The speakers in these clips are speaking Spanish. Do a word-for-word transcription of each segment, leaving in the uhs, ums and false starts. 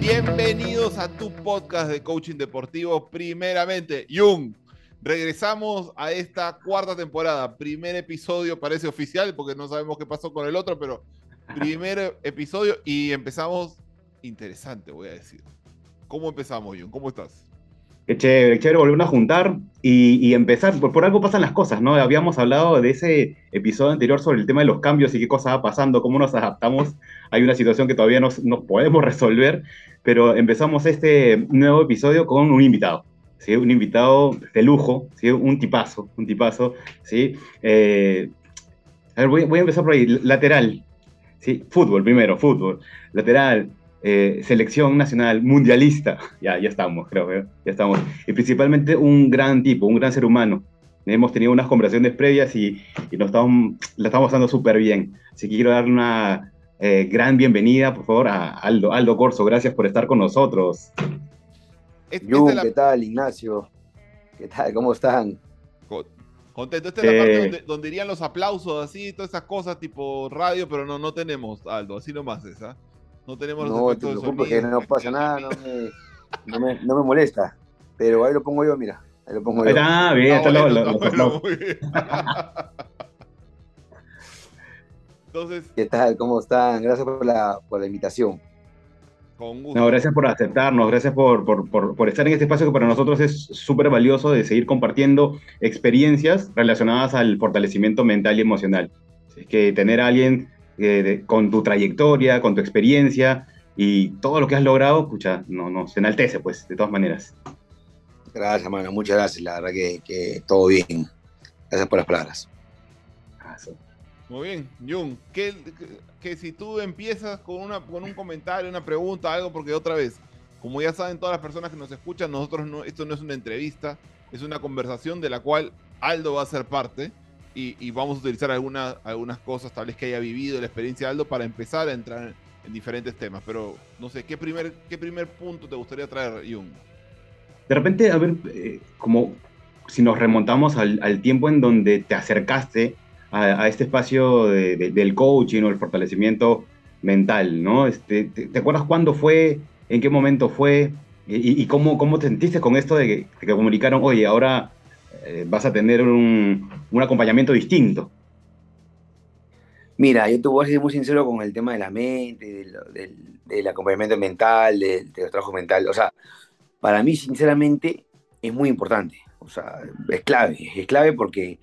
Bienvenidos a tu podcast de coaching deportivo. Primeramente, Jung, regresamos a esta cuarta temporada. Primer episodio, parece oficial, porque no sabemos qué pasó con el otro, pero primer episodio y empezamos interesante, voy a decir. ¿Cómo empezamos, Jung? ¿Cómo estás? Qué chévere, chévere volvernos a juntar y, y empezar. Por, por algo pasan las cosas, ¿no? Habíamos hablado de ese episodio anterior sobre el tema de los cambios y qué cosa va pasando, cómo nos adaptamos. Hay una situación que todavía no podemos resolver, pero empezamos este nuevo episodio con un invitado, ¿sí? Un invitado de lujo, ¿sí? Un tipazo, un tipazo, ¿sí? Eh, a ver, voy, voy a empezar por ahí. Lateral, ¿sí? Fútbol primero, fútbol. Lateral. Eh, selección nacional, mundialista, ya, ya estamos, creo, ¿eh? ya estamos, y principalmente un gran tipo, un gran ser humano. Hemos tenido unas conversaciones previas y, y nos estamos, la estamos dando súper bien, así que quiero darle una eh, gran bienvenida, por favor, a Aldo, Aldo Corzo. Gracias por estar con nosotros. Jung, la... ¿qué tal, Ignacio? ¿Qué tal? ¿Cómo están? Contento, esta es la parte eh... donde, donde irían los aplausos, así, todas esas cosas, tipo radio, pero no, no tenemos, Aldo, así nomás es, ¿ah? ¿eh? No tenemos los efectos de sonido. No, te preocupes, que no pasa nada, no me, no, me, no me molesta. Pero ahí lo pongo yo, mira. Ahí lo pongo yo. Ah, bien, está lo, lo, lo, lo. Entonces, ¿qué tal? ¿Cómo están? Gracias por la, por la invitación. Con gusto. No, gracias por aceptarnos, gracias por, por, por, por estar en este espacio que para nosotros es súper valioso de seguir compartiendo experiencias relacionadas al fortalecimiento mental y emocional. Es que tener a alguien... De, de, con tu trayectoria, con tu experiencia y todo lo que has logrado, escucha, no, no, se enaltece, pues, de todas maneras. Gracias, mano, muchas gracias, la verdad que, que todo bien. Gracias por las palabras. Gracias. Muy bien, Jung, que, que, que si tú empiezas con, una, con un comentario, una pregunta, algo, porque otra vez, como ya saben todas las personas que nos escuchan, nosotros no, esto no es una entrevista, es una conversación de la cual Aldo va a ser parte. Y, y vamos a utilizar alguna, algunas cosas, tal vez que haya vivido la experiencia de Aldo para empezar a entrar en, en diferentes temas. Pero, no sé, ¿qué primer, qué primer punto te gustaría traer, Jung? De repente, a ver, eh, como si nos remontamos al, al tiempo en donde te acercaste a, a este espacio de, de, del coaching o el fortalecimiento mental, ¿no? Este, te, ¿Te acuerdas cuándo fue? ¿En qué momento fue? ¿Y, y cómo, cómo te sentiste con esto de que te comunicaron, oye, ahora... vas a tener un, un acompañamiento distinto? Mira, yo te voy a ser muy sincero con el tema de la mente, del, del, del acompañamiento mental, del, del trabajo mental. O sea, para mí, sinceramente, es muy importante. O sea, es clave. Es clave porque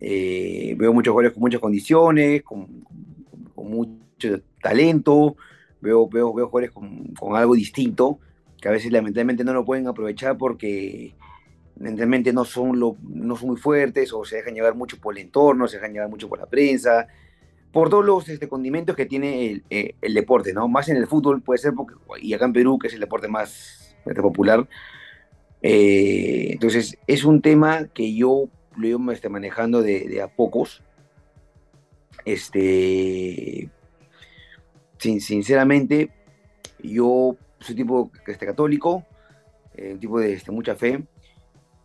eh, veo muchos jugadores con muchas condiciones, con, con, con mucho talento. Veo, veo, veo jugadores con, con algo distinto que a veces lamentablemente no lo pueden aprovechar porque... evidentemente no son, lo, no son muy fuertes, o se dejan llevar mucho por el entorno, se dejan llevar mucho por la prensa, por todos los este, condimentos que tiene el, el, el deporte, ¿no? Más en el fútbol puede ser, porque, y acá en Perú, que es el deporte más este, popular. Eh, entonces, es un tema que yo lo llevo este, manejando de, de a pocos. Este, sin, sinceramente, yo soy tipo este, católico, eh, un tipo de este, mucha fe,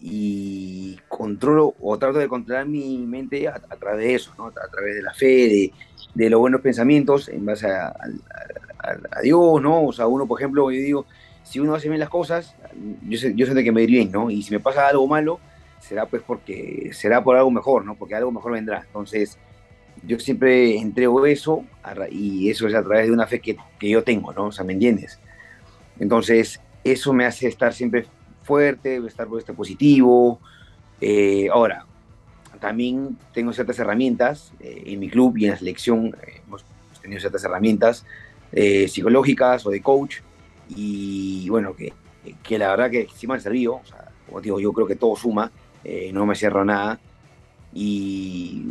y controlo o trato de controlar mi mente a, a través de eso, ¿no? A través de la fe, de, de los buenos pensamientos en base a, a, a, a Dios, ¿no? O sea, uno, por ejemplo, yo digo, si uno hace bien las cosas, yo sé, yo sé de que me iré bien, ¿no? Y si me pasa algo malo, será pues porque, será por algo mejor, ¿no? Porque algo mejor vendrá. Entonces, yo siempre entrego eso a, y eso es a través de una fe que, que yo tengo, ¿no? O sea, ¿me entiendes? Entonces, eso me hace estar siempre... fuerte, estar positivo. Eh, ahora, también tengo ciertas herramientas eh, en mi club y en la selección. Eh, hemos tenido ciertas herramientas eh, psicológicas o de coach. Y bueno, que, que la verdad que sí me han servido. O sea, como digo, yo creo que todo suma, eh, no me cierro nada. Y,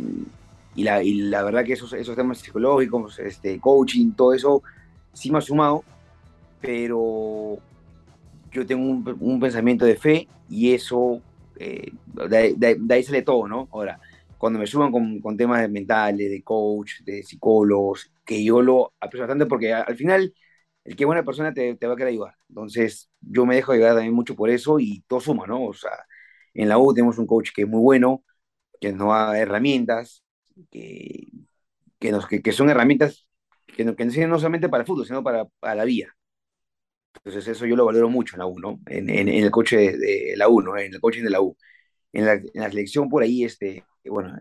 y, la, y la verdad que esos, esos temas psicológicos, este, coaching, todo eso sí me ha sumado, pero. Yo tengo un, un pensamiento de fe y eso, eh, de, de, de ahí sale todo, ¿no? Ahora, cuando me suban con, con temas mentales, de coach, de psicólogos, que yo lo aprecio bastante porque a, al final, el que es buena persona te, te va a querer ayudar. Entonces, yo me dejo ayudar también mucho por eso y todo suma, ¿no? O sea, en la U tenemos un coach que es muy bueno, que nos da herramientas, que, que, nos, que, que son herramientas que nos enseñan no solamente para el fútbol, sino para, para la vida. Entonces eso yo lo valoro mucho en la U, ¿no? En, en, en el coche de, de la U, ¿no? En el coaching de la U. En la, en la selección por ahí, este, bueno,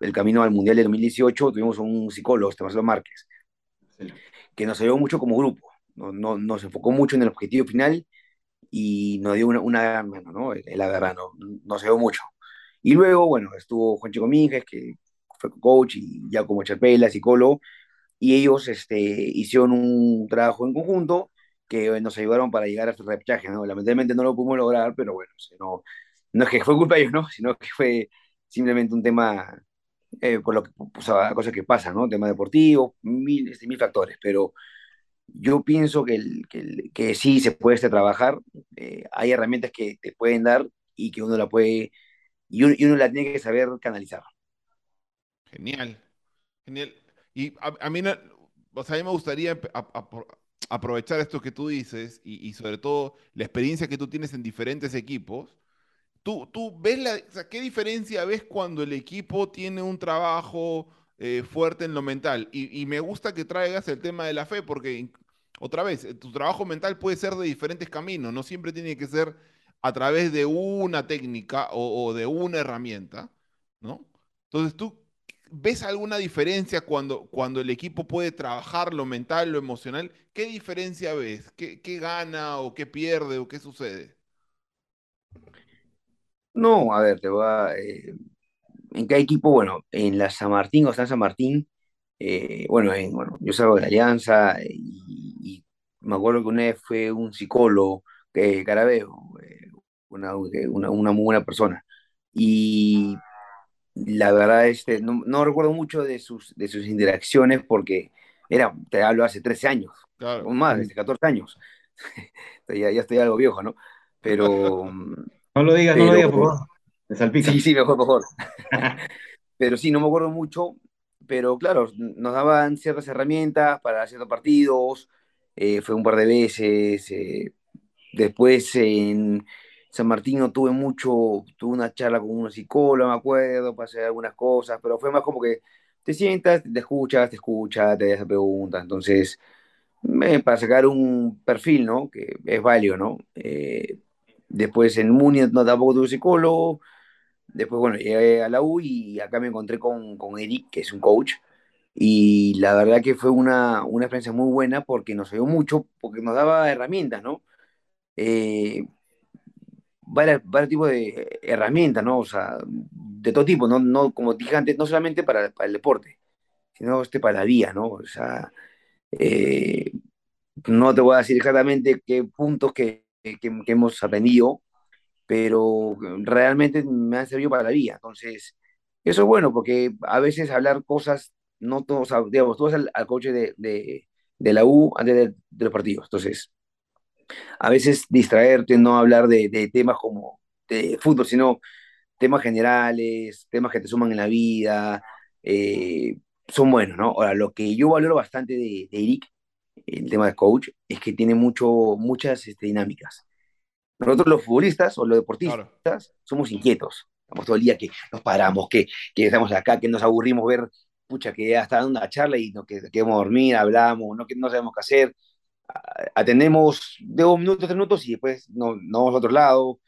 el camino al Mundial de dos mil dieciocho tuvimos un psicólogo, este Marcelo Márquez, sí, que nos ayudó mucho como grupo, no, no, nos enfocó mucho en el objetivo final y nos dio una, una gran mano, ¿no? La verdad, no, nos ayudó mucho. Y luego, bueno, estuvo Juancho Mínguez, que fue coach, y ya como Charpela, psicólogo, y ellos este, hicieron un trabajo en conjunto que nos ayudaron para llegar a este repechaje, ¿no? Lamentablemente no lo pudimos lograr, pero bueno, no, no es que fue culpa de ellos, ¿no? Sino que fue simplemente un tema, eh, por lo que, o sea, cosas que pasan, ¿no? Tema deportivo, mil, este, mil factores, pero yo pienso que, el, que, el, que sí se puede este, trabajar, eh, hay herramientas que te pueden dar y que uno la puede, y uno, y uno la tiene que saber canalizar. Genial, genial. Y a, a mí, o sea, a mí me gustaría a, a, a, aprovechar esto que tú dices y, y sobre todo la experiencia que tú tienes en diferentes equipos. ¿Tú, tú ves la, o sea, qué diferencia ves cuando el equipo tiene un trabajo eh, fuerte en lo mental? Y, y me gusta que traigas el tema de la fe, porque, otra vez, tu trabajo mental puede ser de diferentes caminos, no siempre tiene que ser a través de una técnica o, o de una herramienta, ¿no? Entonces, ¿tú ves alguna diferencia cuando, cuando el equipo puede trabajar lo mental, lo emocional? ¿Qué diferencia ves? ¿Qué, qué gana o qué pierde o qué sucede? No, a ver, te va. Eh, ¿En qué equipo? Bueno, en la San Martín, o sea, en San Martín, eh, bueno, en, bueno, yo salgo de la Alianza y, y me acuerdo que una vez fue un psicólogo, eh, Carabeo, eh, una, una, una muy buena persona. Y la verdad, este, no, no recuerdo mucho de sus, de sus interacciones porque era, te hablo hace trece años, claro, o más, desde catorce años. ya, ya estoy algo viejo, ¿no? Pero. No lo digas, pero, no lo digas, por favor. Me salpica. Sí, sí, mejor, mejor. Pero sí, no me acuerdo mucho, pero claro, nos daban ciertas herramientas para ciertos partidos, eh, fue un par de veces. Eh, después en San Martín no tuve mucho, tuve una charla con una psicóloga, me acuerdo, para hacer algunas cosas, pero fue más como que te sientas, te escuchas, te escuchas, te das preguntas, entonces, eh, para sacar un perfil, ¿no? Que es válido, ¿no? Eh, Después en Múnich no, tampoco tuve psicólogo. Después, bueno, llegué a la U y acá me encontré con, con Eric, que es un coach. Y la verdad que fue una, una experiencia muy buena porque nos ayudó mucho, porque nos daba herramientas, ¿no? Eh, varios, varios tipos de herramientas, ¿no? O sea, de todo tipo, ¿no? No, como dije antes, no solamente para, para el deporte, sino este para la vida, ¿no? O sea, eh, no te voy a decir exactamente qué puntos que Que, que hemos aprendido, pero realmente me han servido para la vida. Entonces, eso es bueno, porque a veces hablar cosas, no todos, o sea, digamos, tú vas al, al coche de, de, de la U antes de, de los partidos. Entonces, a veces distraerte, no hablar de, de temas como de fútbol, sino temas generales, temas que te suman en la vida, eh, son buenos, ¿no? Ahora, lo que yo valoro bastante de, de Eric, el tema de coach, es que tiene mucho, muchas este, dinámicas. Nosotros los futbolistas o los deportistas, claro, somos inquietos. Estamos todo el día que nos paramos, que, que estamos acá, que nos aburrimos ver, pucha, que ya está dando una charla y nos quedamos a dormir, hablamos, no, que no sabemos qué hacer. Atendemos de dos minutos, tres minutos y después nos, nos vamos a otro lado.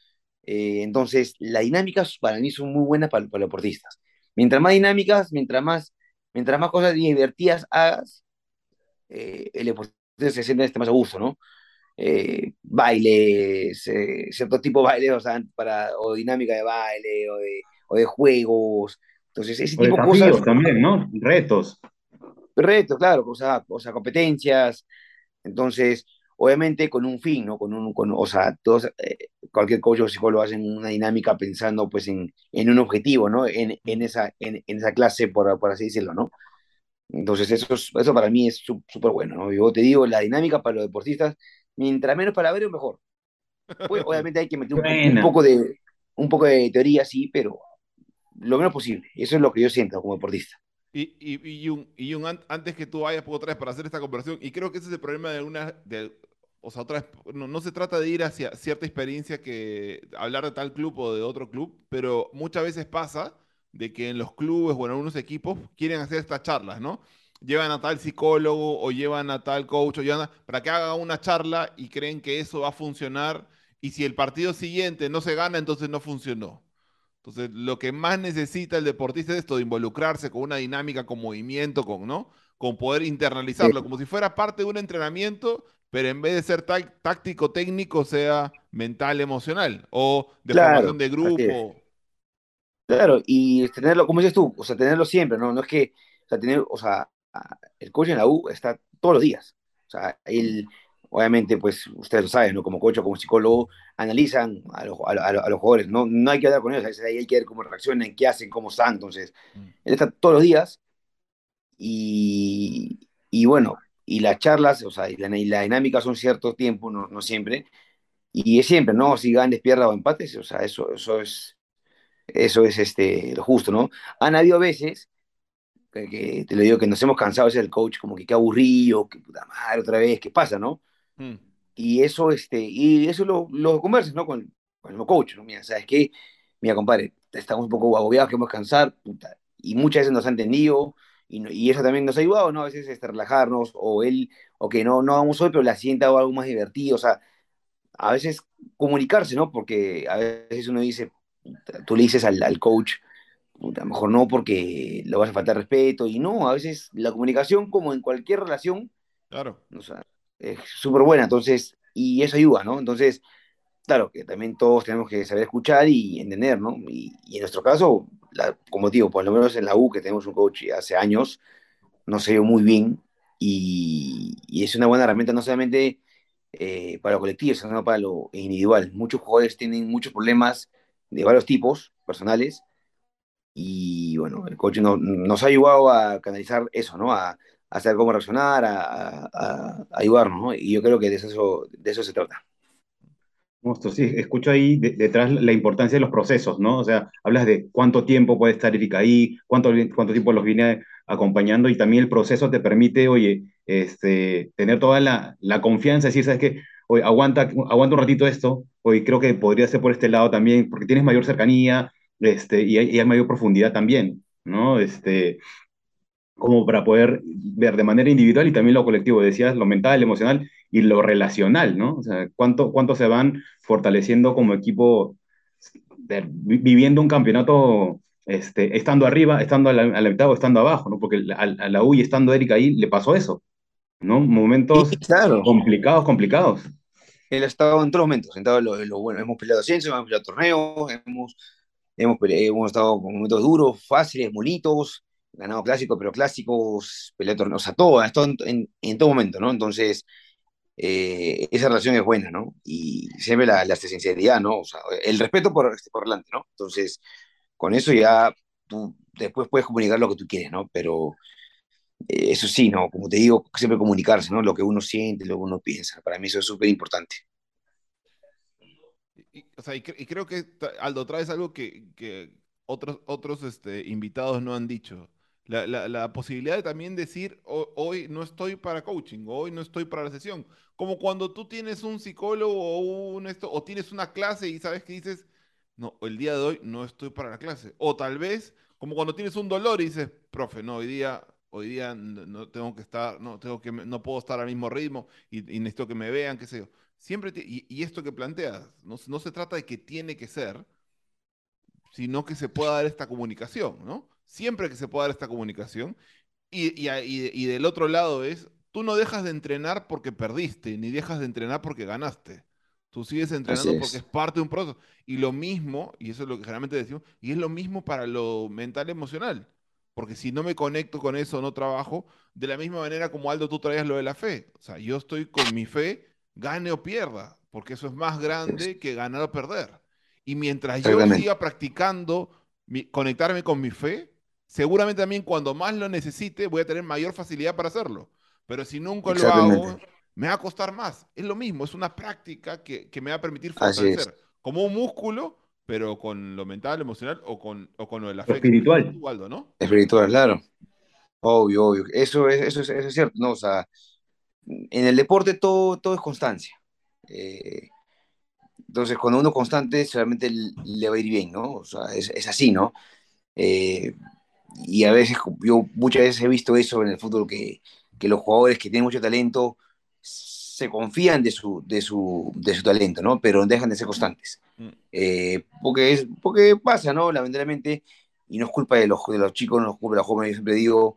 Eh, entonces, las dinámicas para mí son muy buenas para, para los deportistas. Mientras más dinámicas, mientras más, mientras más cosas divertidas hagas, Eh, el deportista se siente este más a gusto, ¿no? Eh, bailes, eh, ciertos tipos de bailes, o sea, para, o dinámica de baile, o de, o de juegos, entonces ese o tipo de cosas también, ¿no? Retos. Retos, claro, o sea, o sea, competencias, entonces, obviamente con un fin, ¿no? Con un, con, o sea, todos, eh, cualquier coach o psicólogo hacen una dinámica pensando, pues, en, en un objetivo, ¿no? En, en esa, en, en esa clase, por, por así decirlo, ¿no? Entonces eso, es, eso para mí es súper bueno, ¿no? Yo te digo, la dinámica para los deportistas, mientras menos palabreos, mejor. Pues, obviamente hay que meter un, un, poco de, un poco de teoría, sí, pero lo menos posible. Eso es lo que yo siento como deportista. Y, y, y, Jung, y Jung, antes que tú vayas por otra vez para hacer esta conversación, y creo que ese es el problema de algunas, o sea, otra vez, no, no se trata de ir hacia cierta experiencia que hablar de tal club o de otro club, pero muchas veces pasa de que en los clubes o en algunos equipos quieren hacer estas charlas, ¿no? Llevan a tal psicólogo o llevan a tal coach o llevan a, para que haga una charla y creen que eso va a funcionar, y si el partido siguiente no se gana, entonces no funcionó. Entonces, lo que más necesita el deportista es esto, de involucrarse con una dinámica, con movimiento, con, ¿no? Con poder internalizarlo, sí, como si fuera parte de un entrenamiento, pero en vez de ser táctico, técnico, sea mental, emocional, o de claro, formación de grupo. Claro, y tenerlo, como dices tú, o sea, tenerlo siempre, ¿no? No es que, o sea, tener, o sea, el coach en la U está todos los días. O sea, él, obviamente, pues, ustedes lo saben, ¿no? Como coach o como psicólogo, analizan a, lo, a, lo, a los jugadores, ¿no? No hay que hablar con ellos, hay que ver cómo reaccionan, qué hacen, cómo están, entonces, él está todos los días. Y, y bueno, y las charlas, o sea, y la, y la dinámica son ciertos tiempos, no, no siempre, y es siempre, ¿no? Si ganes, pierdas o empates, o sea, eso, eso es, eso es este, lo justo, ¿no? Han habido veces, que, que te lo digo, que nos hemos cansado de ser el coach, como que qué aburrido, que puta madre, otra vez, ¿qué pasa, no? Mm. Y eso, este, y eso lo, lo conversas, ¿no? Con, con el coach, ¿no? Mira, ¿sabes qué? Mira, compadre, estamos un poco agobiados, queremos cansar, puta, y muchas veces nos han entendido. Y, y eso también nos ha ayudado, ¿no? A veces este, relajarnos, o él, o que no, no vamos hoy, pero la siguiente hago algo más divertido, o sea, a veces comunicarse, ¿no? Porque a veces uno dice, tú le dices al, al coach, a lo mejor no, porque le vas a faltar respeto, y no, a veces la comunicación, como en cualquier relación, claro, o sea, es súper buena, entonces, y eso ayuda, ¿no? Entonces, claro, que también todos tenemos que saber escuchar y entender, ¿no? Y, y en nuestro caso, la, como digo, por lo menos en la U, que tenemos un coach hace años, nos salió muy bien, y, y es una buena herramienta no solamente eh, para lo colectivo, sino para lo individual. Muchos jugadores tienen muchos problemas de varios tipos, personales, y bueno, el coach no, nos ha ayudado a canalizar eso, ¿no? A, a saber cómo reaccionar, a, a, a ayudarnos, ¿no? Y yo creo que de eso, de eso se trata. Sí, escucho ahí de, detrás la importancia de los procesos, ¿no? O sea, hablas de cuánto tiempo puede estar Eric ahí, cuánto, cuánto tiempo los viene acompañando, y también el proceso te permite, oye, este, tener toda la, la confianza, decir, ¿sabes qué? Oye, aguanta, aguanta un ratito esto, oye, creo que podría ser por este lado también, porque tienes mayor cercanía, este, y hay, y hay mayor profundidad también, ¿no? Este, como para poder ver de manera individual y también lo colectivo, decías, lo mental, lo emocional y lo relacional, ¿no? O sea, ¿cuánto, cuánto se van fortaleciendo como equipo, de, viviendo un campeonato, este, estando arriba, estando a la, a la mitad o estando abajo, ¿no? Porque a, a la U y estando Eric ahí le pasó eso, ¿no? Momentos sí, claro, complicados, complicados. Él ha estado en todos los momentos, en todos los, los bueno, hemos peleado ciencias, hemos peleado torneos, hemos, hemos, peleado, hemos estado con momentos duros, fáciles, bonitos, ganado clásicos, pero clásicos, peleado torneos, o sea, todo, esto en, en, en todo momento, ¿no? Entonces, Eh, esa relación es buena, ¿no? Y siempre la, la sinceridad, ¿no? O sea, el respeto por, por delante, ¿no? Entonces, con eso ya tú después puedes comunicar lo que tú quieres, ¿no? Pero eh, eso sí, ¿no? Como te digo, siempre comunicarse, ¿no? Lo que uno siente, lo que uno piensa. Para mí eso es súper importante. Y, o sea, y, cre y creo que, Aldo, traes algo que, que otros, otros este, invitados no han dicho. La, la, la posibilidad de también decir, oh, hoy no estoy para coaching, hoy no estoy para la sesión. Como cuando tú tienes un psicólogo o un esto, o tienes una clase y sabes que dices, no, el día de hoy no estoy para la clase. O tal vez, como cuando tienes un dolor y dices, profe, no, hoy día, hoy día no tengo que estar, no, tengo que, no puedo estar al mismo ritmo y, y necesito que me vean, qué sé yo. Siempre te, y, y esto que planteas, no, no se trata de que tiene que ser, sino que se pueda dar esta comunicación, ¿no? Siempre que se pueda dar esta comunicación, y, y, y del otro lado es, tú no dejas de entrenar porque perdiste, ni dejas de entrenar porque ganaste. Tú sigues entrenando porque es parte de un proceso. Y lo mismo, y eso es lo que generalmente decimos, y es lo mismo para lo mental emocional. Porque si no me conecto con eso, no trabajo, de la misma manera como Aldo tú traías lo de la fe. O sea, yo estoy con mi fe, gane o pierda, porque eso es más grande que ganar o perder. Y mientras yo siga practicando mi, conectarme con mi fe, seguramente también cuando más lo necesite voy a tener mayor facilidad para hacerlo. Pero si nunca lo hago, me va a costar más. Es lo mismo, es una práctica que, que me va a permitir fortalecer. Como un músculo, pero con lo mental, emocional o con, o con lo de la fe. Espiritual. Aldo, ¿no? Espiritual, claro. Obvio, obvio. Eso es, eso es, eso es cierto. No, o sea, en el deporte todo, todo es constancia. Eh, entonces, cuando uno es constante, seguramente le va a ir bien, ¿no? O sea, es, es así, ¿no? Eh, y a veces, yo muchas veces he visto eso en el fútbol, que, que los jugadores que tienen mucho talento se confían de su, de su, de su talento, ¿no? Pero dejan de ser constantes. Eh, porque, es, porque pasa, ¿no? Lamentablemente, y no es culpa de los, de los chicos, no es culpa de los jóvenes, yo siempre digo,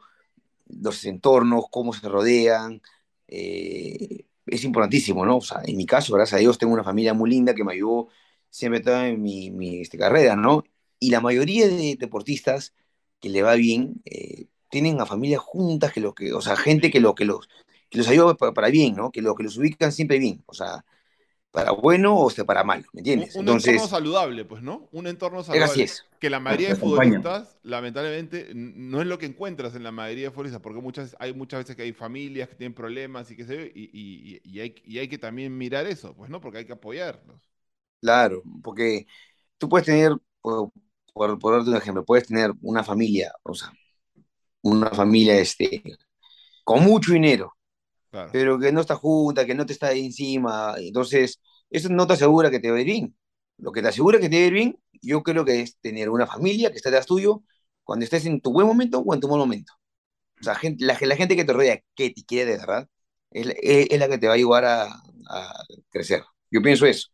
los entornos, cómo se rodean, eh, es importantísimo, ¿no? O sea, en mi caso, gracias a Dios, tengo una familia muy linda que me ayudó siempre toda mi, mi este, carrera, ¿no? Y la mayoría de deportistas que le va bien, eh, tienen a familias juntas, que lo que, o sea, gente que, lo, que, los, que los ayuda para, para bien, ¿no? Que, lo, que los ubican siempre bien, o sea, para bueno o sea, para malo, ¿me entiendes? Un, un Entonces, entorno saludable, pues, ¿no? Un entorno saludable. Así es. Que la mayoría de futbolistas, lamentablemente, no es lo que encuentras en la mayoría de futbolistas, porque muchas, hay muchas veces que hay familias que tienen problemas y qué sé yo, y, y, y, hay, y hay que también mirar eso, pues, ¿no? Porque hay que apoyarlos. Claro, porque tú puedes tener, por, por, por darte un ejemplo, puedes tener una familia, o sea, una familia este, con mucho dinero, claro, pero que no está junta, que no te está ahí encima, entonces eso no te asegura que te va a ir bien. Lo que te asegura que te va a ir bien, yo creo que es tener una familia que está detrás tuyo cuando estés en tu buen momento o en tu mal momento. O sea, gente, la, la gente que te rodea, que te quiere de verdad, es, es, es la que te va a ayudar a, a crecer. Yo pienso eso.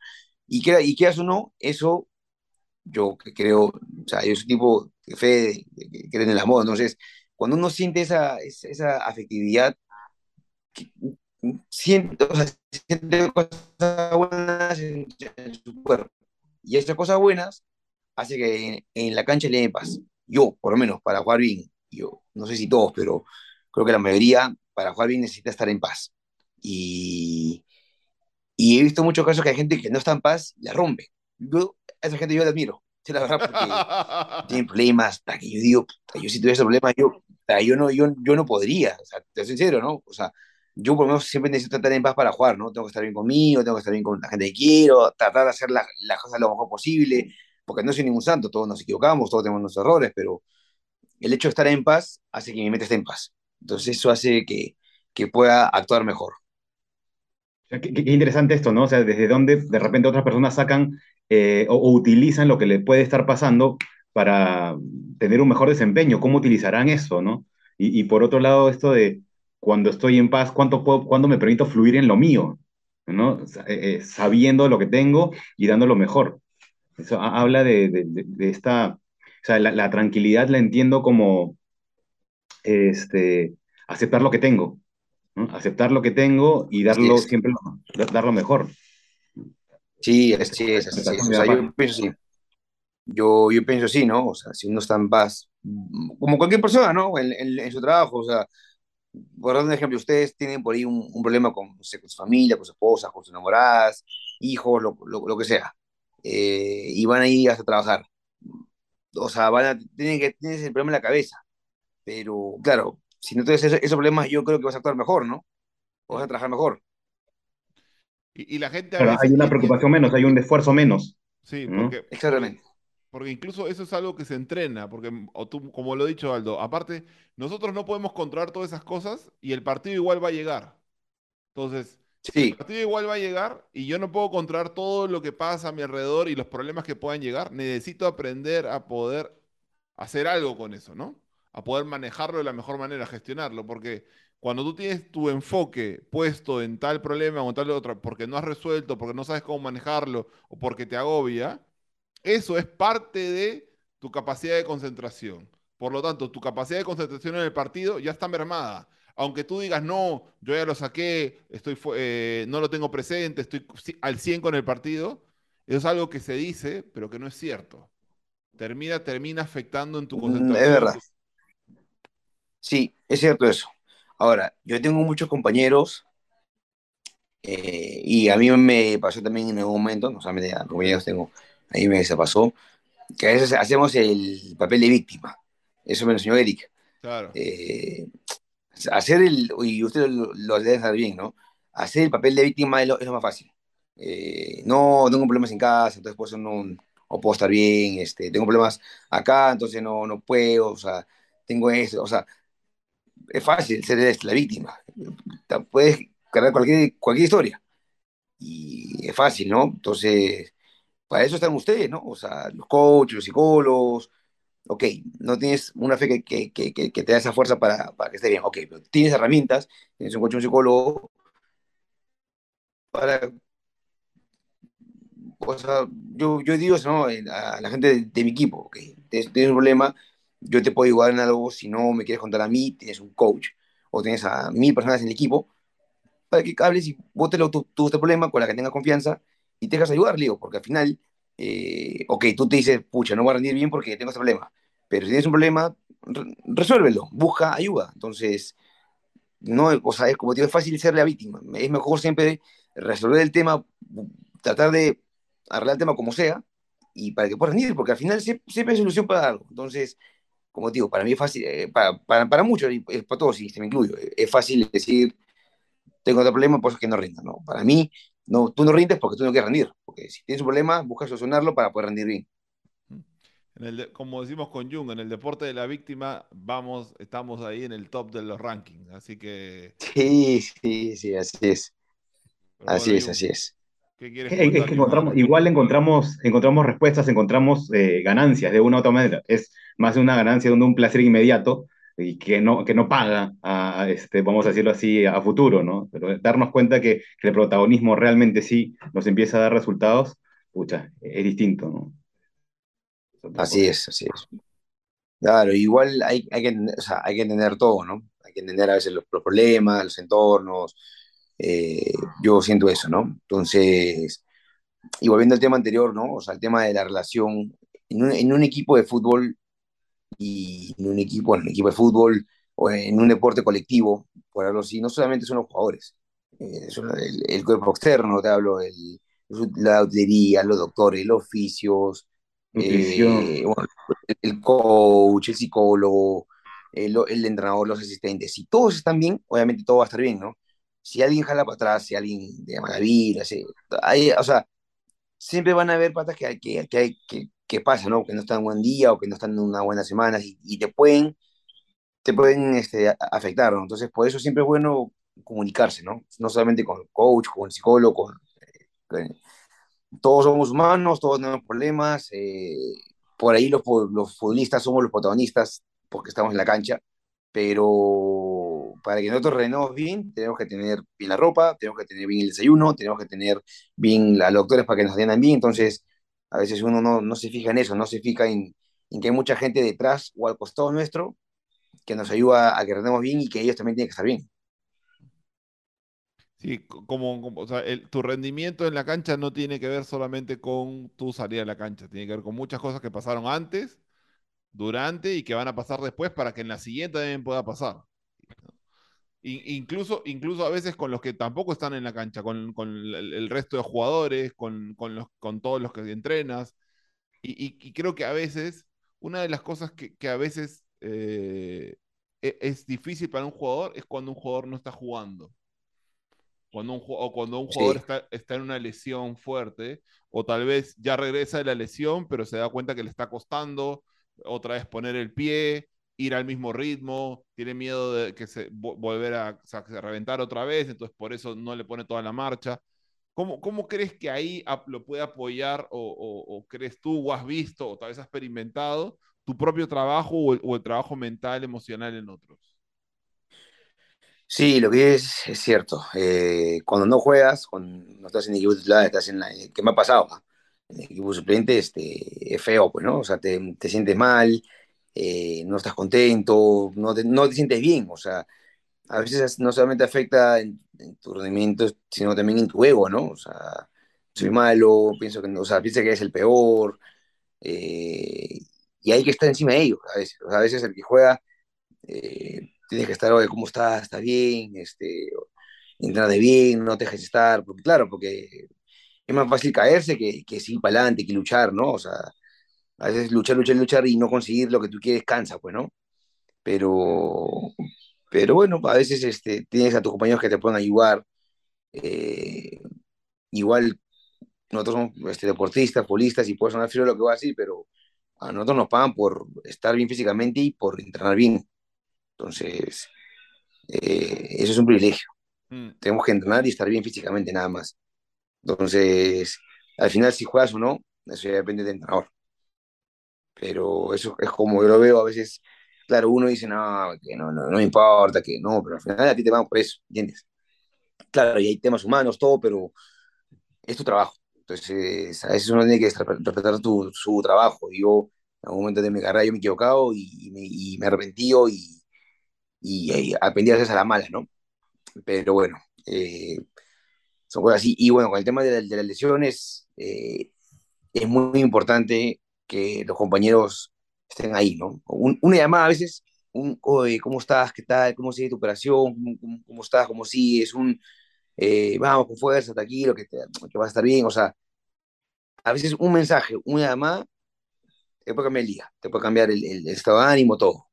Y que y quieras o no, eso yo creo, o sea, yo soy tipo de fe, que creen en el amor, entonces cuando uno siente esa, esa afectividad, siento, o sea, siento cosas buenas en, en su cuerpo, y esas cosas buenas hace que en, en la cancha le den paz. Yo, por lo menos, para jugar bien, yo no sé si todos, pero creo que la mayoría para jugar bien necesita estar en paz, y, y he visto muchos casos que hay gente que no está en paz, la rompe. Yo, a esa gente yo la admiro, sí, la verdad, porque tienen problemas, que yo digo, yo si tuviera ese problema, yo, yo, no, yo, yo no podría, o sea, te soy sincero, ¿no? O sea, yo por lo menos siempre necesito estar en paz para jugar, ¿no? Tengo que estar bien conmigo, tengo que estar bien con la gente que quiero, tratar de hacer las la cosas lo mejor posible, porque no soy ningún santo, todos nos equivocamos, todos tenemos nuestros errores, pero el hecho de estar en paz hace que mi mente esté en paz. Entonces eso hace que, que pueda actuar mejor. Qué, qué, qué interesante esto, ¿no? O sea, desde dónde de repente otras personas sacan eh, o, o utilizan lo que les puede estar pasando para tener un mejor desempeño, cómo utilizarán eso, ¿no? Y, y por otro lado, esto de cuando estoy en paz, ¿cuánto puedo, cuándo me permito fluir en lo mío, ¿no? Eh, eh, sabiendo lo que tengo y dando lo mejor. Eso ha, habla de, de, de, de esta, o sea, la, la tranquilidad la entiendo como este, aceptar lo que tengo, ¿no? Aceptar lo que tengo y darlo siempre, lo, darlo mejor. Sí, así es, así es. O sea, yo pienso sí. Yo, yo pienso sí, ¿no? O sea, si uno está en paz, como cualquier persona, ¿no? En, en, en su trabajo, o sea, por dar un ejemplo, ustedes tienen por ahí un, un problema con, no sé, con su familia, con su esposa, con sus enamoradas, hijos, lo, lo, lo que sea, eh, y van ahí hasta trabajar. O sea, van a, tienen que tener ese problema en la cabeza, pero claro, si no tienes esos, esos problemas, yo creo que vas a actuar mejor, ¿no? Vas a trabajar mejor. Y, y la gente a veces, hay una preocupación menos, hay un esfuerzo menos. Sí, ¿no? Porque, exactamente. Porque incluso eso es algo que se entrena, porque o tú, como lo ha dicho Aldo, aparte, nosotros no podemos controlar todas esas cosas y el partido igual va a llegar. Entonces, sí. El partido igual va a llegar y yo no puedo controlar todo lo que pasa a mi alrededor y los problemas que puedan llegar. Necesito aprender a poder hacer algo con eso, ¿no? A poder manejarlo de la mejor manera, gestionarlo, porque cuando tú tienes tu enfoque puesto en tal problema o en tal otro, porque no has resuelto, porque no sabes cómo manejarlo o porque te agobia, eso es parte de tu capacidad de concentración. Por lo tanto, tu capacidad de concentración en el partido ya está mermada. Aunque tú digas, no, yo ya lo saqué, estoy, eh, no lo tengo presente, estoy al cien con el partido, eso es algo que se dice, pero que no es cierto. Termina, termina afectando en tu concentración. Es verdad. Sí, es cierto eso. Ahora, yo tengo muchos compañeros, eh, y a mí me pasó también en algún momento, no solamente a compañeros tengo, a mí me pasó, que a veces hacemos el papel de víctima. Eso me lo enseñó Eric. Claro. Eh, hacer el, y ustedes lo, lo deben saber bien, ¿no? Hacer el papel de víctima es lo, es lo más fácil. Eh, no, tengo problemas en casa, entonces por eso no, no puedo estar bien, este, tengo problemas acá, entonces no, no puedo, o sea, tengo eso, o sea, es fácil ser la víctima. Puedes cargar cualquier, cualquier historia. Y es fácil, ¿no? Entonces, para eso están ustedes, ¿no? O sea, los coaches, los psicólogos, ok, no tienes una fe que, que, que, que, que te da esa fuerza para, para que esté bien, ok, pero tienes herramientas, tienes un coach, un psicólogo, para... O sea, yo, yo digo eso, ¿no? A la gente de, de mi equipo, ok, tienes, tienes un problema, yo te puedo ayudar en algo, si no me quieres contar a mí, tienes un coach, o tienes a mil personas en el equipo, para que hables y botes tu, tu este problema con la que tengas confianza y te dejas ayudar, digo, porque al final... Eh, ok, tú te dices, pucha, no voy a rendir bien porque tengo este problema, pero si tienes un problema, re resuélvelo, busca ayuda. Entonces, no, o sea, es como digo, es fácil ser la víctima, es mejor siempre resolver el tema, tratar de arreglar el tema como sea, y para que puedas rendir, porque al final siempre, siempre hay solución para algo. Entonces, como digo, para mí es fácil, eh, para, para, para muchos, y es para todos, y se me incluyo, es fácil decir, tengo otro problema, pues que no rinda, ¿no? Para mí, no, tú no rindes porque tú no quieres rendir, porque si tienes un problema, buscas solucionarlo para poder rendir bien. En el de, como decimos con Jung, en el deporte de la víctima, vamos, estamos ahí en el top de los rankings, así que... Sí, sí, sí, así es. Pero así bueno, es, Jung, así es. ¿Qué quieres es, es que encontramos, igual encontramos, encontramos respuestas, encontramos eh, ganancias de una u otra manera. Es más de una ganancia, de un placer inmediato, y que no, que no paga, a, a este, vamos a decirlo así, a futuro, ¿no? Pero darnos cuenta que, que el protagonismo realmente sí nos empieza a dar resultados, pucha, es distinto, ¿no? Así es, así es. Claro, igual hay, hay, que, o sea, hay que entender todo, ¿no? Hay que entender a veces los, los problemas, los entornos, eh, yo siento eso, ¿no? Entonces, y volviendo al tema anterior, ¿no? O sea, el tema de la relación, en un, en un equipo de fútbol, y en un equipo, en un equipo de fútbol o en un deporte colectivo, por hablarlo así, no solamente son los jugadores, eh, son el, el cuerpo externo, te hablo, el, la hotelería, los doctores, los oficios, eh, bueno, el coach, el psicólogo, el, el entrenador, los asistentes. Si todos están bien, obviamente todo va a estar bien, ¿no? Si alguien jala para atrás, si alguien de maravilla, si, hay, o sea, siempre van a haber patas que hay que, que, hay, que ¿qué pasa, no? Que no están en un buen día o que no están en una buena semana y, y te pueden, te pueden este, afectar, ¿no? Entonces, por eso siempre es bueno comunicarse, ¿no? No solamente con el coach, con el psicólogo, con, con, todos somos humanos, todos tenemos problemas, eh, por ahí los, los futbolistas somos los protagonistas porque estamos en la cancha, pero para que nosotros renemos bien, tenemos que tener bien la ropa, tenemos que tener bien el desayuno, tenemos que tener bien a los doctores para que nos atiendan bien, entonces... A veces uno no, no se fija en eso, no se fija en, en que hay mucha gente detrás o al costado nuestro que nos ayuda a que rendamos bien y que ellos también tienen que estar bien. Sí, como, como o sea, el, tu rendimiento en la cancha no tiene que ver solamente con tu salida de la cancha, tiene que ver con muchas cosas que pasaron antes, durante y que van a pasar después para que en la siguiente también pueda pasar. Incluso, incluso a veces con los que tampoco están en la cancha, con, con el, el resto de jugadores, con, con, los, con todos los que entrenas. Y, y, y creo que a veces, una de las cosas que, que a veces eh, es difícil para un jugador es cuando un jugador no está jugando. Cuando un, o cuando un jugador sí. está, está en una lesión fuerte, o tal vez ya regresa de la lesión, pero se da cuenta que le está costando otra vez poner el pie, ir al mismo ritmo, tiene miedo de que se volver a, o sea, que se reventar otra vez, entonces por eso no le pone toda la marcha. ¿Cómo, cómo crees que ahí lo puede apoyar o, o, o crees tú o has visto o tal vez has experimentado tu propio trabajo o el, o el trabajo mental, emocional en otros? Sí, lo que es es cierto. Eh, cuando no juegas, cuando no estás en el equipo titular, estás en la... ¿Qué me ha pasado? En el equipo suplente este, es feo, pues, ¿no? O sea, te, te sientes mal, Eh, no estás contento, no te, no te sientes bien, o sea, a veces no solamente afecta en, en tu rendimiento, sino también en tu ego, ¿no? O sea, soy malo, pienso que, o sea, piensa que eres el peor, eh, y hay que estar encima de ellos, a veces, o sea, a veces el que juega, eh, tienes que estar, oye, ¿cómo estás? ¿Estás bien? Este, entrar de bien, no te dejes estar, porque claro, porque es más fácil caerse que, que seguir para adelante, que luchar, ¿no? O sea, a veces luchar, luchar, luchar y no conseguir lo que tú quieres cansa, pues, ¿no? Pero, pero bueno, a veces este, tienes a tus compañeros que te pueden ayudar. Eh, igual, nosotros somos este, deportistas, futbolistas y puedes sonar frío lo que va a decir, pero a nosotros nos pagan por estar bien físicamente y por entrenar bien. Entonces, eh, eso es un privilegio. Mm. Tenemos que entrenar y estar bien físicamente, nada más. Entonces, al final, si juegas o no, eso ya depende del entrenador. Pero eso es como yo lo veo a veces. Claro, uno dice, no, que no, no, no me importa, que no, pero al final a ti te van por eso, ¿entiendes? Claro, y hay temas humanos, todo, pero es tu trabajo. Entonces, a veces uno tiene que respetar tu, su trabajo. Yo, en algún momento de mi carrera, yo me he equivocado y, y, me, y me arrepentí y, y, y aprendí a hacer a la mala, ¿no? Pero bueno, eh, son cosas así. Y bueno, con el tema de, la, de las lesiones, eh, es muy importante que los compañeros estén ahí, ¿no? Un, una llamada a veces, un, oye, ¿cómo estás? ¿Qué tal? ¿Cómo sigue tu operación? ¿Cómo, cómo, cómo estás? ¿Cómo sigues? Un, eh, vamos, con fuerza, tranquilo, que, te, que vas a estar bien. O sea, a veces un mensaje, una llamada, te puede cambiar el día, te puede cambiar el, el, el estado de ánimo, todo.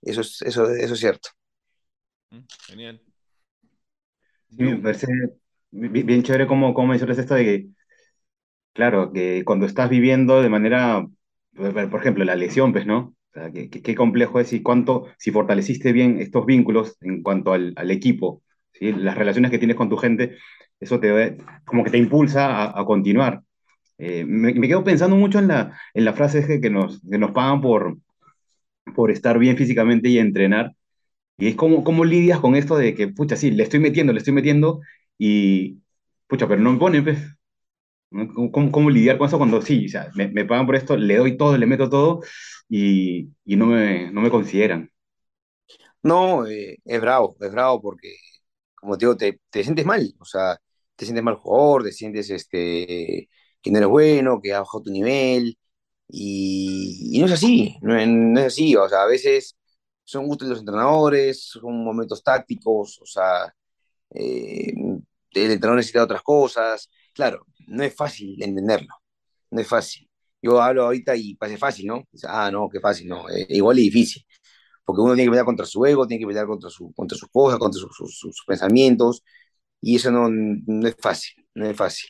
Eso es, eso, eso es cierto. Genial. Sí, me parece bien, bien chévere cómo, cómo mencionas esto de que, claro, que cuando estás viviendo de manera... Por ejemplo, la lesión, pues, ¿no? O sea, qué, qué complejo es y cuánto, si fortaleciste bien estos vínculos en cuanto al, al equipo, ¿sí? Las relaciones que tienes con tu gente, eso te como que te impulsa a, a continuar. Eh, me, me quedo pensando mucho en la, en la frase que, que, nos, que nos pagan por, por estar bien físicamente y entrenar. Y es como, como lidias con esto de que, pucha, sí, le estoy metiendo, le estoy metiendo y, pucha, pero no me ponen, pues. ¿Cómo, cómo lidiar con eso cuando sí, o sea, me, me pagan por esto, le doy todo, le meto todo y, y no, me, no me consideran? No, eh, es bravo, es bravo porque, como te digo, te, te sientes mal, o sea, te sientes mal jugador, te sientes este, que no eres bueno, que has bajado tu nivel y, y no es así, no, no es así, o sea, a veces son gustos de los entrenadores, son momentos tácticos, o sea, eh, el entrenador necesita otras cosas, claro. No es fácil entenderlo, no es fácil. Yo hablo ahorita y parece fácil, ¿no? Ah, no, qué fácil, no. Eh, igual es difícil, porque uno tiene que pelear contra su ego, tiene que pelear contra, su, contra sus cosas, contra su, su, sus pensamientos, y eso no, no es fácil, no es fácil.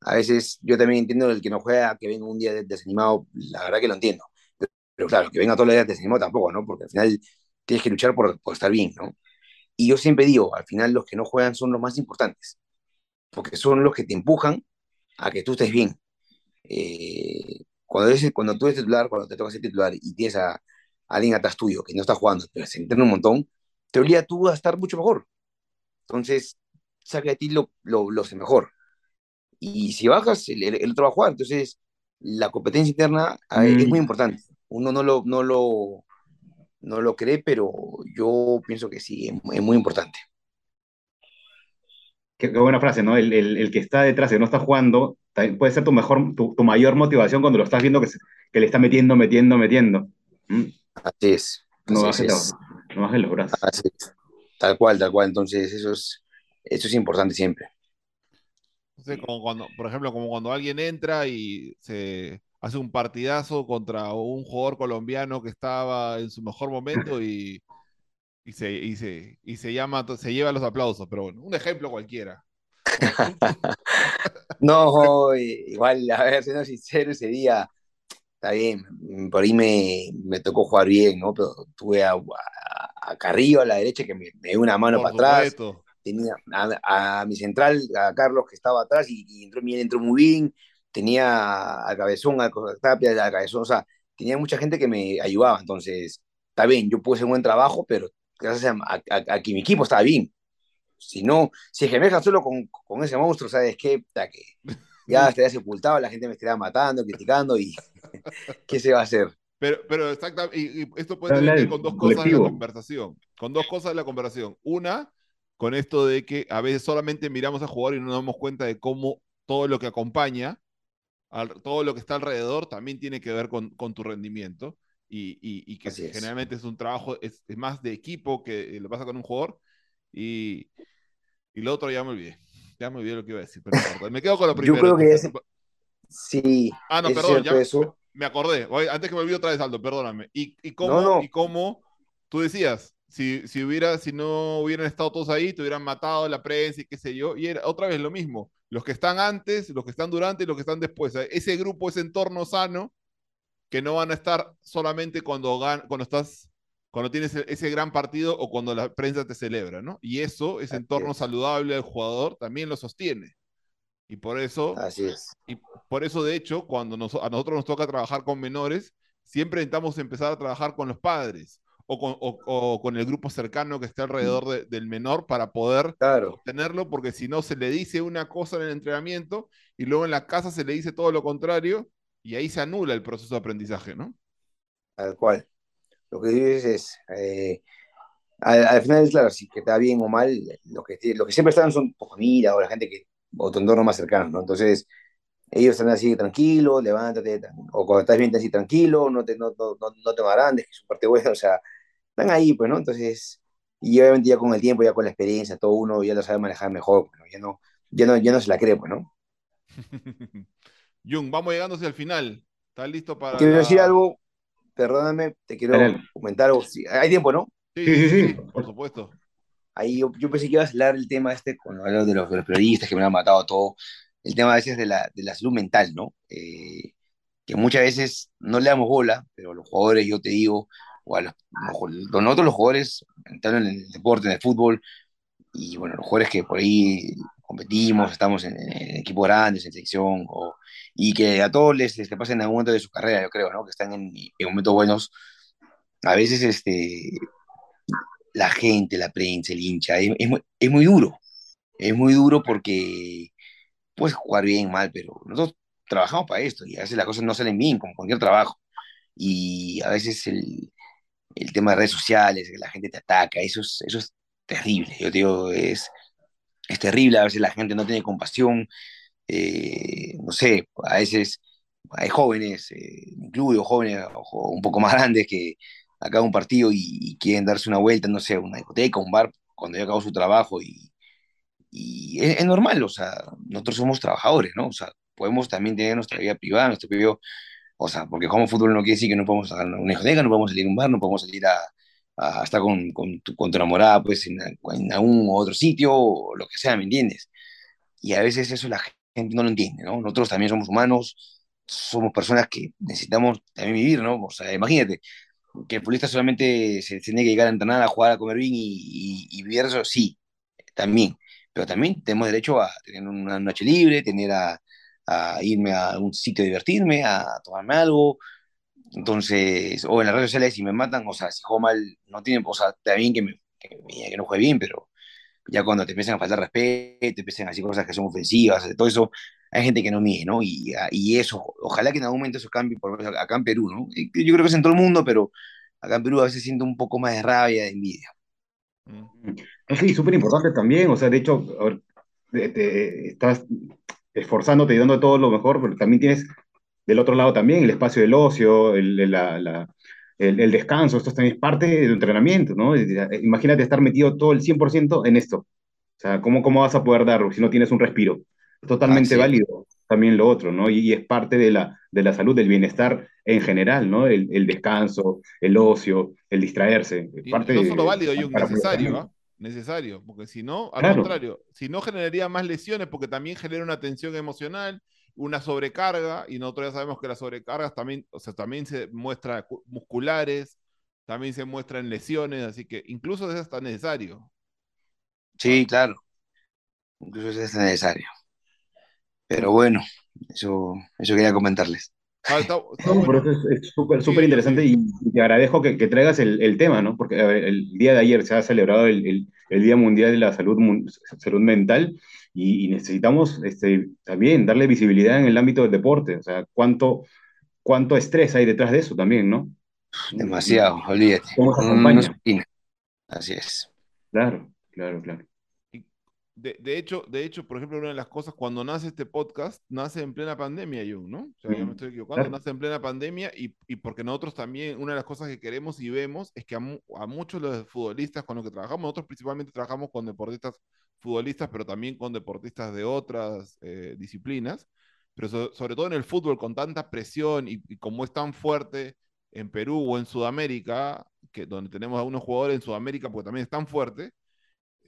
A veces yo también entiendo el que no juega, que venga un día desanimado, la verdad que lo entiendo. Pero, pero claro, que venga todos los días desanimado tampoco, ¿no? Porque al final tienes que luchar por, por estar bien, ¿no? Y yo siempre digo, al final los que no juegan son los más importantes, porque son los que te empujan a que tú estés bien. Eh, cuando, eres, cuando tú eres titular, cuando te tocas ser titular y tienes a, a alguien atrás tuyo que no está jugando, pero se entrena un montón, te obliga tú a estar mucho mejor. Entonces, saca de ti lo, lo, lo mejor. Y si bajas, el, el otro va a jugar. Entonces, la competencia interna mm. es muy importante. Uno no lo, no, lo, no lo cree, pero yo pienso que sí, es, es muy importante. Qué buena frase, ¿no? El, el, el que está detrás, que no está jugando, puede ser tu mejor, tu, tu mayor motivación cuando lo estás viendo que, se, que le está metiendo, metiendo, metiendo. ¿Mm? Así es. Así no bajes los, no bajes los brazos. Así es. Tal cual, tal cual. Entonces, eso es, eso es importante siempre. Entonces, como cuando, por ejemplo, como cuando alguien entra y se hace un partidazo contra un jugador colombiano que estaba en su mejor momento y... Y se, y, se, y se llama, se lleva los aplausos, pero bueno, un ejemplo cualquiera. No, igual, a ver, siendo sincero, ese día, está bien, por ahí me, me tocó jugar bien, ¿no? Pero tuve a, a, a Carrillo a la derecha que me, me dio una mano por para supuesto. Atrás, tenía a, a mi central, a Carlos que estaba atrás y, y entró, entró muy bien, tenía a Cabezón, a Tapia, a Cabezón, o sea, tenía mucha gente que me ayudaba, entonces, está bien, yo pude hacer un buen trabajo, pero gracias a, a, a que mi equipo estaba bien. Si no, si es que me dejan solo con, con ese monstruo, ¿sabes qué? Que ya estaría sepultado, la gente me estaría matando, criticando y ¿qué se va a hacer? Pero, pero exactamente, y, y esto puede tener con dos cosas de la conversación. Con dos cosas de la conversación. Una, con esto de que a veces solamente miramos a jugar y no nos damos cuenta de cómo todo lo que acompaña, al, todo lo que está alrededor, también tiene que ver con, con tu rendimiento. Y, y, y que así generalmente es. es un trabajo, es, es más de equipo que lo pasa con un jugador, y, y lo otro ya me olvidé, ya me olvidé lo que iba a decir, pero me, me quedo con lo primero. Yo creo que es... sí, ah, no, es perdón, ya eso. me acordé, antes que me olvide otra vez, Aldo, perdóname, y, y, cómo, no, no. y cómo tú decías, si, si, hubiera, si no hubieran estado todos ahí, te hubieran matado la prensa y qué sé yo, y era otra vez lo mismo, los que están antes, los que están durante y los que están después, ese grupo, ese entorno sano, que no van a estar solamente cuando, gan- cuando, estás, cuando tienes ese gran partido o cuando la prensa te celebra, ¿no? Y eso, ese Así entorno es. saludable del jugador, también lo sostiene. Y por eso, Así es. y por eso de hecho, cuando nos, a nosotros nos toca trabajar con menores, siempre necesitamos empezar a trabajar con los padres o con, o, o con el grupo cercano que está alrededor de, del menor para poder claro. tenerlo, porque si no se le dice una cosa en el entrenamiento y luego en la casa se le dice todo lo contrario y ahí se anula el proceso de aprendizaje, ¿no? Tal cual. Lo que dices es, eh, al, al final, claro, si que está bien o mal, lo que, lo que siempre están son tu familia o la gente que, o tu entorno más cercano, ¿no? Entonces, ellos están así, tranquilo, levántate, o cuando estás bien, estás así, tranquilo, no te, no, no, no te agrandes, que es un parte bueno, o sea, están ahí, pues, ¿no? Entonces, y obviamente ya con el tiempo, ya con la experiencia, todo uno ya lo sabe manejar mejor, bueno, ya, no, ya, no, ya no se la cree, pues, ¿no? Jung, vamos llegando hacia el final. ¿Estás listo para...? Quiero decir algo, perdóname, te quiero comentar algo. Hay tiempo, ¿no? Sí, sí, sí, sí. Por supuesto. Ahí yo, yo pensé que ibas a hablar el tema este con los de los, de los periodistas que me han matado todo. El tema a veces de la, de la salud mental, ¿no? Eh, que muchas veces no le damos bola, pero los jugadores, yo te digo, o a los, los, nosotros los jugadores, entraron en el deporte, en el fútbol, y bueno, los jugadores que por ahí competimos, estamos en, en equipos grandes, en selección, o, y que a todos les, les pasen en algún momento de su carrera, yo creo, ¿no? Que están en, en momentos buenos. A veces este, la gente, la prensa, el hincha, es, es, muy, es muy duro. Es muy duro porque... puedes jugar bien, mal, pero nosotros trabajamos para esto y a veces las cosas no salen bien, como cualquier trabajo. Y a veces el, el tema de redes sociales, que la gente te ataca, eso es, eso es terrible. Yo te digo, es, es terrible. A veces la gente no tiene compasión. Eh, no sé, a veces hay jóvenes, eh, incluyo jóvenes ojo, un poco más grandes que acaban un partido y, y quieren darse una vuelta, no sé, una discoteca, un bar, cuando ya acabó su trabajo y. Y es, es normal, o sea, nosotros somos trabajadores, ¿no? O sea, podemos también tener nuestra vida privada, nuestro propio... O sea, porque jugamos fútbol no quiere decir que no podemos salir a una discoteca, no podemos salir a un bar, no podemos salir a, a estar con, con, tu, con tu enamorada, pues, en, en algún otro sitio, o lo que sea, ¿me entiendes? Y a veces eso la gente no lo entiende, ¿no? Nosotros también somos humanos, somos personas que necesitamos también vivir, ¿no? O sea, imagínate, que el futbolista solamente se tiene que llegar a entrenar, a jugar, a comer bien y, y, y vivir eso, sí, también. Pero también tenemos derecho a tener una noche libre, tener a, a irme a algún sitio a divertirme, a tomarme algo. Entonces, o en las redes sociales, si me matan, o sea, si juego mal, no tienen, o sea, está bien que, me, que, me, que no juegue bien, pero ya cuando te empiezan a faltar respeto, te empiezan a decir cosas que son ofensivas, todo eso, hay gente que no mide, ¿no? Y, y eso, ojalá que en algún momento eso cambie, por lo menos acá en Perú, ¿no? Yo creo que es en todo el mundo, pero acá en Perú a veces siento un poco más de rabia, de envidia. Sí, súper importante también, o sea, de hecho, te, te estás esforzándote y dando todo lo mejor, pero también tienes del otro lado también el espacio del ocio, el, el, la, la, el, el descanso, esto también es parte de tu entrenamiento, ¿no? Imagínate estar metido todo el cien por ciento en esto, o sea, ¿cómo, cómo vas a poder darlo si no tienes un respiro? Totalmente ah, sí. válido también lo otro, ¿no? Y, y es parte de la, de la salud, del bienestar en general, ¿no? El, el descanso, el ocio, el distraerse. Es parte no solo válido, Jung, necesario, ¿ah? ¿eh? Necesario, porque si no, al claro. contrario, si no generaría más lesiones, porque también genera una tensión emocional, una sobrecarga, y nosotros ya sabemos que las sobrecargas también, o sea, también se muestran musculares, también se muestran lesiones, así que incluso eso está necesario. Sí, claro. Incluso eso está necesario. Pero bueno, eso, eso quería comentarles. Ah, está, está no, bueno. Es súper sí, interesante sí. Y te agradezco que, que traigas el, el tema, ¿no? Porque a ver, el día de ayer se ha celebrado el, el, el Día Mundial de la Salud, salud Mental y, y necesitamos este, también darle visibilidad en el ámbito del deporte. O sea, cuánto, cuánto estrés hay detrás de eso también, ¿no? Demasiado, olvídate. ¿Cómo se acompaña? No, no, no. Así es. Claro, claro, claro. De, de, hecho, de hecho, por ejemplo, una de las cosas, cuando nace este podcast, nace en plena pandemia, Jung, ¿no? O sea, mm. yo me estoy equivocando, nace en plena pandemia y, y porque nosotros también, una de las cosas que queremos y vemos es que a, a muchos de los futbolistas con los que trabajamos, nosotros principalmente trabajamos con deportistas futbolistas, pero también con deportistas de otras eh, disciplinas, pero so, sobre todo en el fútbol, con tanta presión y, y como es tan fuerte en Perú o en Sudamérica, que, donde tenemos a unos jugadores en Sudamérica porque también es tan fuerte,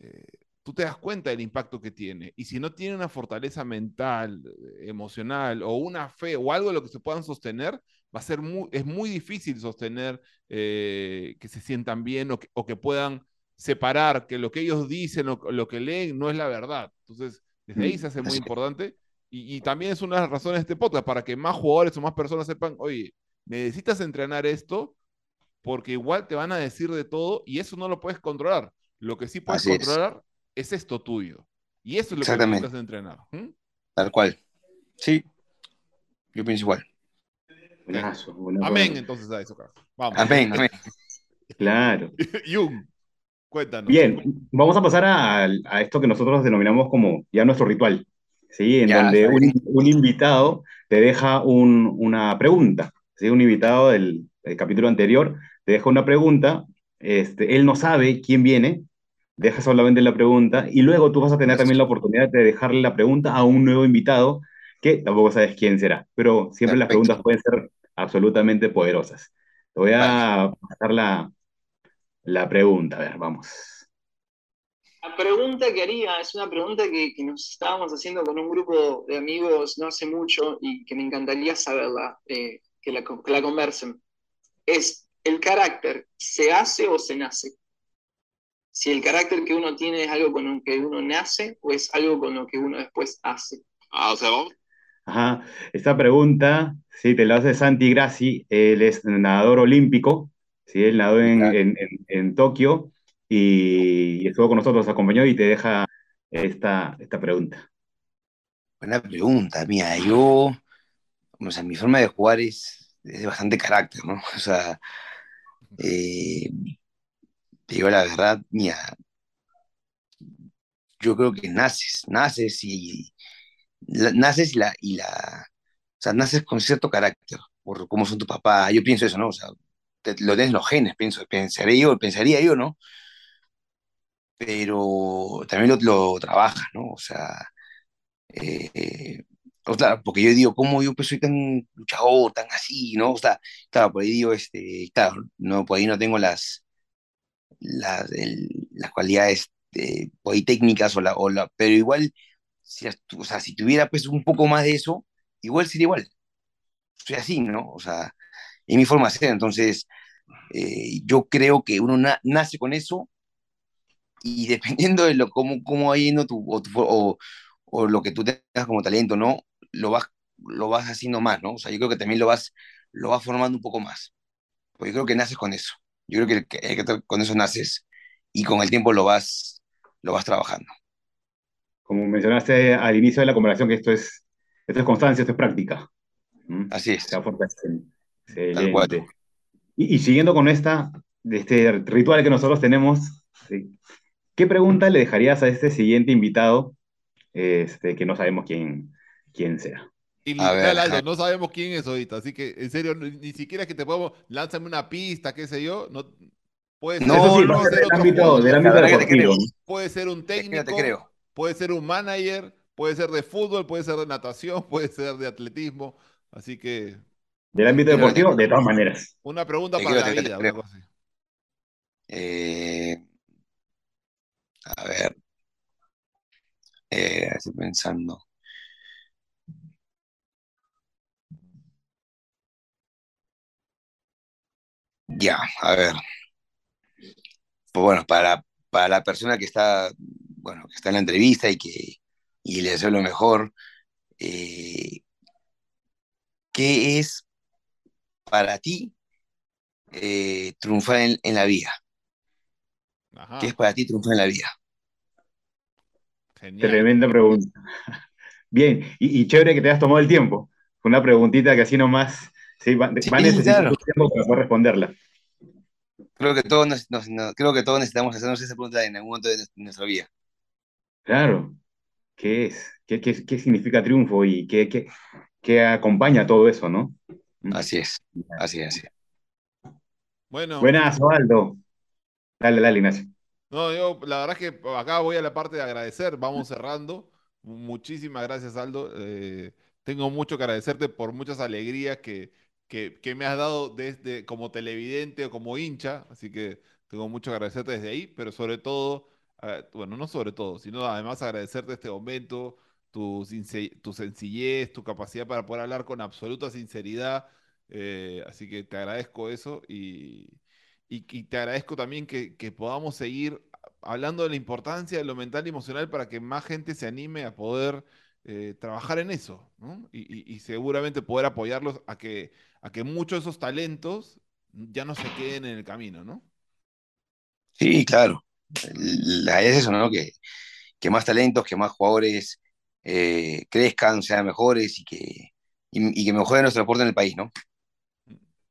eh, tú te das cuenta del impacto que tiene. Y si no tiene una fortaleza mental, emocional, o una fe, o algo de lo que se puedan sostener, va a ser muy, es muy difícil sostener eh, que se sientan bien o que, o que puedan separar que lo que ellos dicen o lo que leen no es la verdad. Entonces, desde ahí se hace muy importante. Y, y también es una de las razones de este podcast, para que más jugadores o más personas sepan, oye, necesitas entrenar esto porque igual te van a decir de todo y eso no lo puedes controlar. Lo que sí puedes Así controlar es. es esto tuyo. Y eso es lo que necesitas entrenar. ¿Mm? Tal cual. Sí, yo pienso igual. Buenazo, buena amén, buena. Entonces a eso, Carlos. Vamos. Amén, amén. Claro. Jung, cuéntanos. Bien, vamos a pasar a, a esto que nosotros denominamos como ya nuestro ritual, ¿sí? En ya, donde un, un invitado te deja un, una pregunta, ¿sí? Un invitado del, del capítulo anterior te deja una pregunta, este, él no sabe quién viene, deja solamente la pregunta, y luego tú vas a tener también la oportunidad de dejarle la pregunta a un nuevo invitado que tampoco sabes quién será, pero siempre Perfecto. Las preguntas pueden ser absolutamente poderosas. Te voy a pasar la, la pregunta, a ver, vamos. La pregunta que haría es una pregunta que, que nos estábamos haciendo con un grupo de amigos no hace mucho y que me encantaría saberla, eh, que, la, que la conversen. Es, ¿el carácter se hace o se nace? Si el carácter que uno tiene es algo con lo que uno nace o es algo con lo que uno después hace. Ah, o sea, vamos. Ajá, esta pregunta, sí, te la hace Santi Graci, él es nadador olímpico, sí, él nadó en, claro. en, en, en Tokio y estuvo con nosotros, acompañó y te deja esta, esta pregunta. Buena pregunta, mira, yo, o sea, mi forma de jugar es, es de bastante carácter, ¿no? O sea, eh, te digo la verdad, mira, yo creo que naces, naces y... La, naces y la, y la o sea, naces con cierto carácter por cómo son tu papá, yo pienso eso, ¿no? O sea, te, lo tienes los genes, pienso, pensaré yo, pensaría yo, ¿no? Pero también lo, lo trabajas, ¿no? O sea, eh, eh, o sea, porque yo digo, ¿cómo yo pues soy tan luchador, tan así, ¿no? O sea, claro, por ahí digo, este, claro, no, por ahí no tengo las las, el, las cualidades eh, por ahí técnicas o la, o la, pero igual Si, o sea, si tuviera pues un poco más de eso, igual sería igual. Soy así, ¿no? O sea, es mi forma de ser. Entonces, eh, yo creo que uno na nace con eso y dependiendo de lo, cómo, cómo va yendo tu, o, tu, o, o lo que tú tengas como talento, ¿no? Lo vas, lo vas haciendo más, ¿no? O sea, yo creo que también lo vas, lo vas formando un poco más. Pues yo creo que naces con eso. Yo creo que, que, que con eso naces y con el tiempo lo vas, lo vas trabajando. Como mencionaste al inicio de la conversación, que esto es, esto es constancia, esto es práctica. ¿Mm? Así es. Excelente. Y, y siguiendo con esta, este ritual que nosotros tenemos, ¿sí? ¿Qué pregunta le dejarías a este siguiente invitado este, que no sabemos quién, quién será? Y literal, Aldo, no sabemos quién es ahorita, así que en serio, ni siquiera que te podamos, lánzame una pista, qué sé yo, no... Puede ser, no, sí, no puede ser del ámbito deportivo. Puede ser un técnico. Te creo. Puede ser un manager, puede ser de fútbol, puede ser de natación, puede ser de atletismo. Así que... Del ámbito deportivo, de todas maneras. Una pregunta para la vida. Una cosa así. Eh, a ver. Eh, estoy pensando. Ya, a ver. Pues bueno, para, para la persona que está... bueno, que está en la entrevista y que y le deseo lo mejor, eh, ¿qué es para ti eh, triunfar en, en la vida? Ajá. ¿Qué es para ti triunfar en la vida? Genial. Tremenda pregunta. Bien, y, y chévere que te has tomado el tiempo. Una preguntita que así nomás sí, va, sí, va a necesitar claro. tiempo para poder responderla. Creo que todos nos, nos, nos, creo que todos necesitamos hacernos esa pregunta en algún momento de nuestra vida. Claro. ¿Qué es? ¿Qué, qué, qué significa triunfo? ¿Y qué, qué, qué acompaña todo eso, no? Así es. Así es. Así es. Bueno. Buenas, Aldo. Dale, dale, Ignacio. No, yo la verdad es que acá voy a la parte de agradecer. Vamos cerrando. Muchísimas gracias, Aldo. Eh, tengo mucho que agradecerte por muchas alegrías que... Que, que me has dado desde como televidente o como hincha, así que tengo mucho que agradecerte desde ahí, pero sobre todo, eh, bueno, no sobre todo, sino además agradecerte este momento, tu, tu sencillez, tu capacidad para poder hablar con absoluta sinceridad, eh, así que te agradezco eso y, y, y te agradezco también que, que podamos seguir hablando de la importancia de lo mental y emocional para que más gente se anime a poder... Eh, trabajar en eso, ¿no? y, y, y seguramente poder apoyarlos a que, a que muchos de esos talentos ya no se queden en el camino, ¿no? Sí, claro. La idea es eso, ¿no? Que, que más talentos, que más jugadores eh, crezcan, sean mejores y que, y, y que mejoren nuestro deporte en el país, ¿no?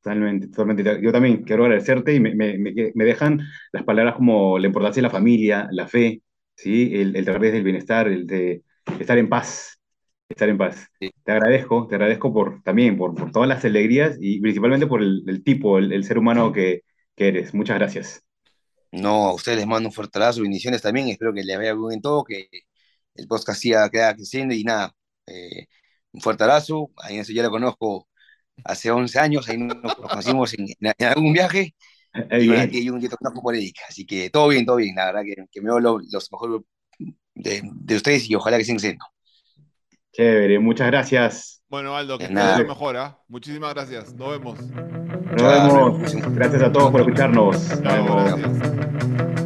Totalmente, totalmente. Yo también quiero agradecerte y me, me, me dejan las palabras como la importancia de la familia, la fe, ¿sí? El, el través del bienestar, el de estar en paz, estar en paz. Sí. Te agradezco, te agradezco por, también por, por todas las alegrías y principalmente por el, el tipo, el, el ser humano que, que eres. Muchas gracias. No, a ustedes les mando un fuerte abrazo, bendiciones también, espero que les vaya bien en todo, que el podcast siga creciendo y nada, eh, un fuerte abrazo. A Ignacio yo la conozco hace once años, ahí nos conocimos en, en algún viaje, y la verdad que yo trabajo por Eric, así que todo bien, todo bien, la verdad que, que me veo lo, los mejores de, de ustedes y ojalá que sigan siendo. Chévere, muchas gracias. Bueno, Aldo, que estés lo mejor, ¿eh? Muchísimas gracias, nos vemos. Nos vemos, gracias a todos por escucharnos. Nos vemos. Gracias.